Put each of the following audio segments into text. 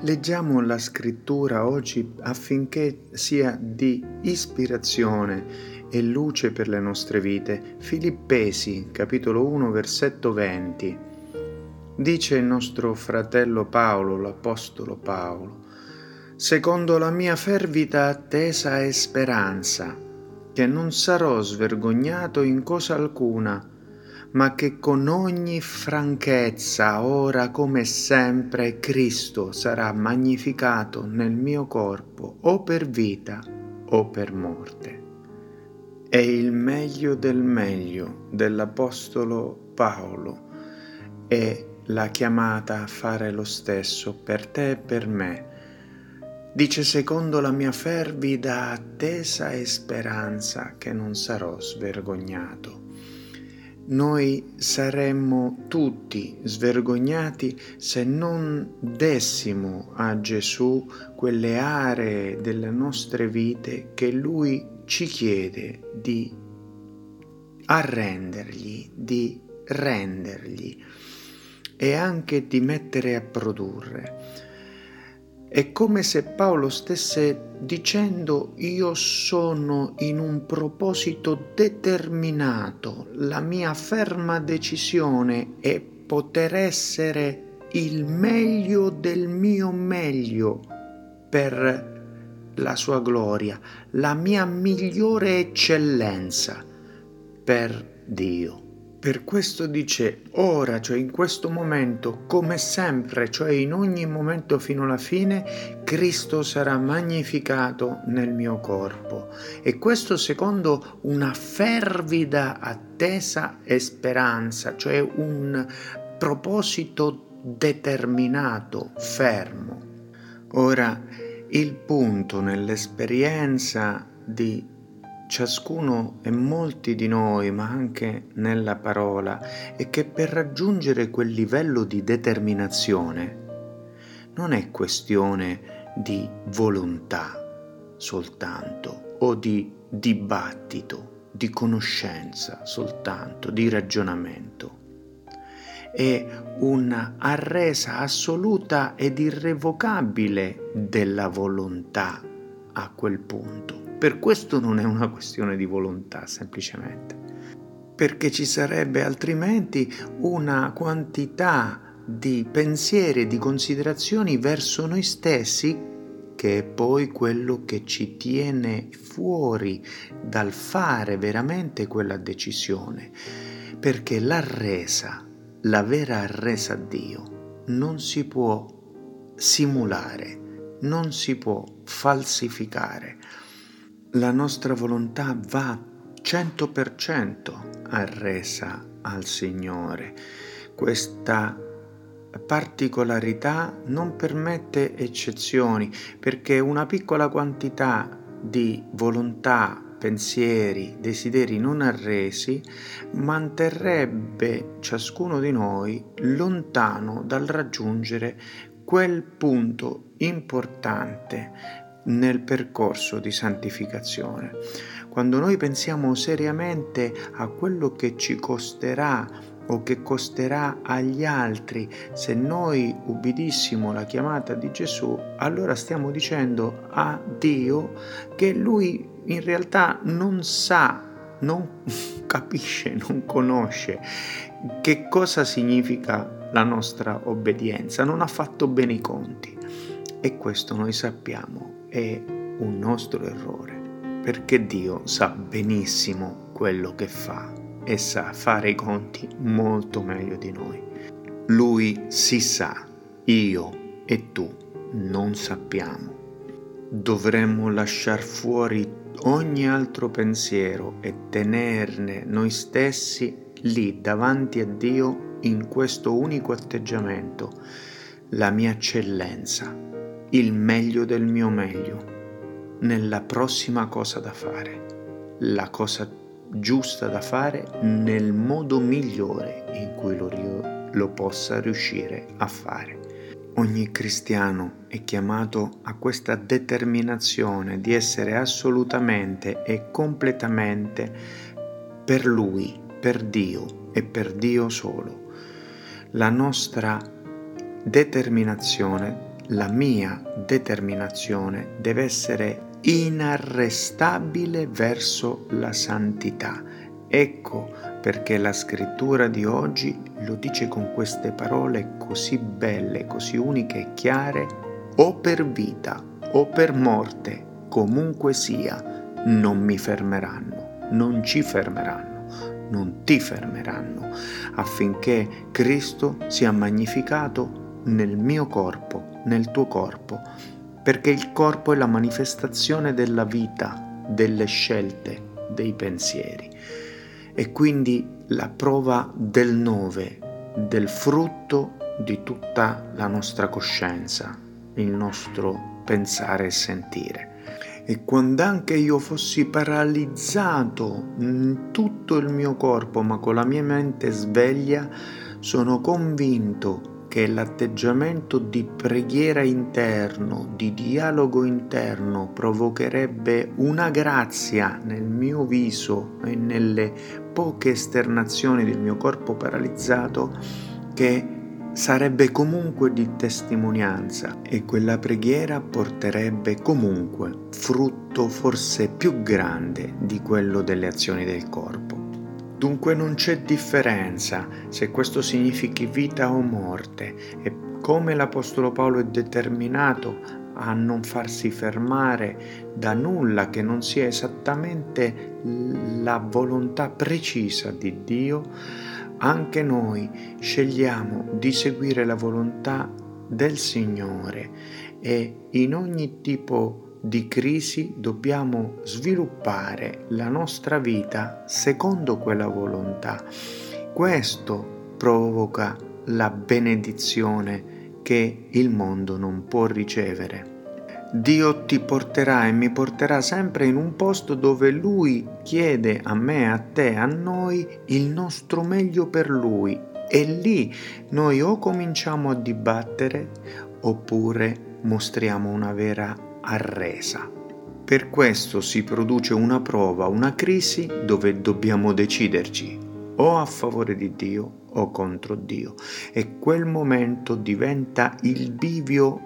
Leggiamo la scrittura oggi affinché sia di ispirazione e luce per le nostre vite. Filippesi, capitolo 1, versetto 20. Dice il nostro fratello Paolo, l'apostolo Paolo: secondo la mia fervida attesa e speranza, che non sarò svergognato in cosa alcuna, ma che con ogni franchezza, ora come sempre, Cristo sarà magnificato nel mio corpo, o per vita o per morte. È il meglio del meglio dell'Apostolo Paolo e la chiamata a fare lo stesso per te e per me. Dice: secondo la mia fervida attesa e speranza che non sarò svergognato. Noi saremmo tutti svergognati se non dessimo a Gesù quelle aree delle nostre vite che Lui ci chiede di arrendergli, di rendergli e anche di mettere a produrre. È come se Paolo stesse dicendo: io sono in un proposito determinato, la mia ferma decisione è poter essere il meglio del mio meglio per la sua gloria, la mia migliore eccellenza per Dio. Per questo dice ora, cioè in questo momento, come sempre, cioè in ogni momento fino alla fine, Cristo sarà magnificato nel mio corpo. E questo secondo una fervida attesa e speranza, cioè un proposito determinato, fermo. Ora, il punto nell'esperienza di ciascuno e molti di noi, ma anche nella parola, è che per raggiungere quel livello di determinazione non è questione di volontà soltanto o di dibattito, di conoscenza soltanto, di ragionamento. È una arresa assoluta ed irrevocabile della volontà a quel punto. Per questo non è una questione di volontà semplicemente, perché ci sarebbe altrimenti una quantità di pensieri e di considerazioni verso noi stessi che è poi quello che ci tiene fuori dal fare veramente quella decisione, perché la vera resa a Dio non si può simulare, non si può falsificare. La nostra volontà va 100% arresa al Signore. Questa particolarità non permette eccezioni, perché una piccola quantità di volontà, pensieri, desideri non arresi manterrebbe ciascuno di noi lontano dal raggiungere quel punto importante nel percorso di santificazione. Quando noi pensiamo seriamente a quello che ci costerà o che costerà agli altri se noi ubbidissimo la chiamata di Gesù, allora stiamo dicendo a Dio che Lui in realtà non sa, non capisce, non conosce che cosa significa la nostra obbedienza, non ha fatto bene i conti. E questo noi sappiamo è un nostro errore, perché Dio sa benissimo quello che fa e sa fare i conti molto meglio di noi. Lui si sa, io e tu non sappiamo. Dovremmo lasciar fuori ogni altro pensiero e tenerne noi stessi lì davanti a Dio in questo unico atteggiamento: la mia eccellenza, il meglio del mio meglio nella prossima cosa da fare, la cosa giusta da fare nel modo migliore in cui lo possa riuscire a fare. Ogni cristiano è chiamato a questa determinazione di essere assolutamente e completamente per Lui, per Dio e per Dio solo. La nostra determinazione, la mia determinazione, deve essere inarrestabile verso la santità. Ecco perché la scrittura di oggi lo dice con queste parole così belle, così uniche e chiare: o per vita o per morte, comunque sia, non mi fermeranno, non ci fermeranno, non ti fermeranno, affinché Cristo sia magnificato nel mio corpo, nel tuo corpo, perché il corpo è la manifestazione della vita, delle scelte, dei pensieri. E quindi la prova del 9, del frutto di tutta la nostra coscienza, il nostro pensare e sentire. E quando anche io fossi paralizzato in tutto il mio corpo, ma con la mia mente sveglia, sono convinto che l'atteggiamento di preghiera interno, di dialogo interno, provocherebbe una grazia nel mio viso e nelle poche esternazioni del mio corpo paralizzato che sarebbe comunque di testimonianza, e quella preghiera porterebbe comunque frutto forse più grande di quello delle azioni del corpo. Dunque non c'è differenza se questo significhi vita o morte, e come l'Apostolo Paolo è determinato a non farsi fermare da nulla che non sia esattamente la volontà precisa di Dio, anche noi scegliamo di seguire la volontà del Signore, e in ogni tipo di crisi dobbiamo sviluppare la nostra vita secondo quella volontà. Questo provoca la benedizione che il mondo non può ricevere. Dio ti porterà e mi porterà sempre in un posto dove Lui chiede a me, a te, a noi il nostro meglio per Lui, e lì noi o cominciamo a dibattere oppure mostriamo una vera arresa. Per questo si produce una prova, una crisi dove dobbiamo deciderci o a favore di Dio o contro Dio, e quel momento diventa il bivio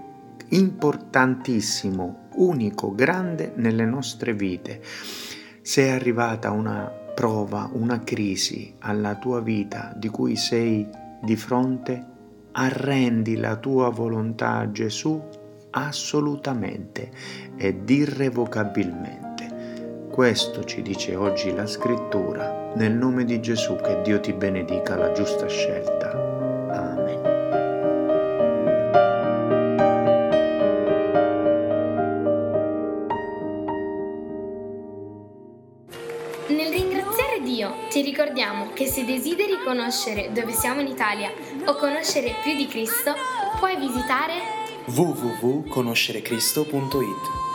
importantissimo, unico, grande nelle nostre vite. Se è arrivata una prova, una crisi alla tua vita di cui sei di fronte, arrendi la tua volontà a Gesù assolutamente ed irrevocabilmente. Questo ci dice oggi la scrittura. Nel nome di Gesù, che Dio ti benedica la giusta scelta. Ti ricordiamo che se desideri conoscere dove siamo in Italia o conoscere più di Cristo, puoi visitare www.conoscerecristo.it.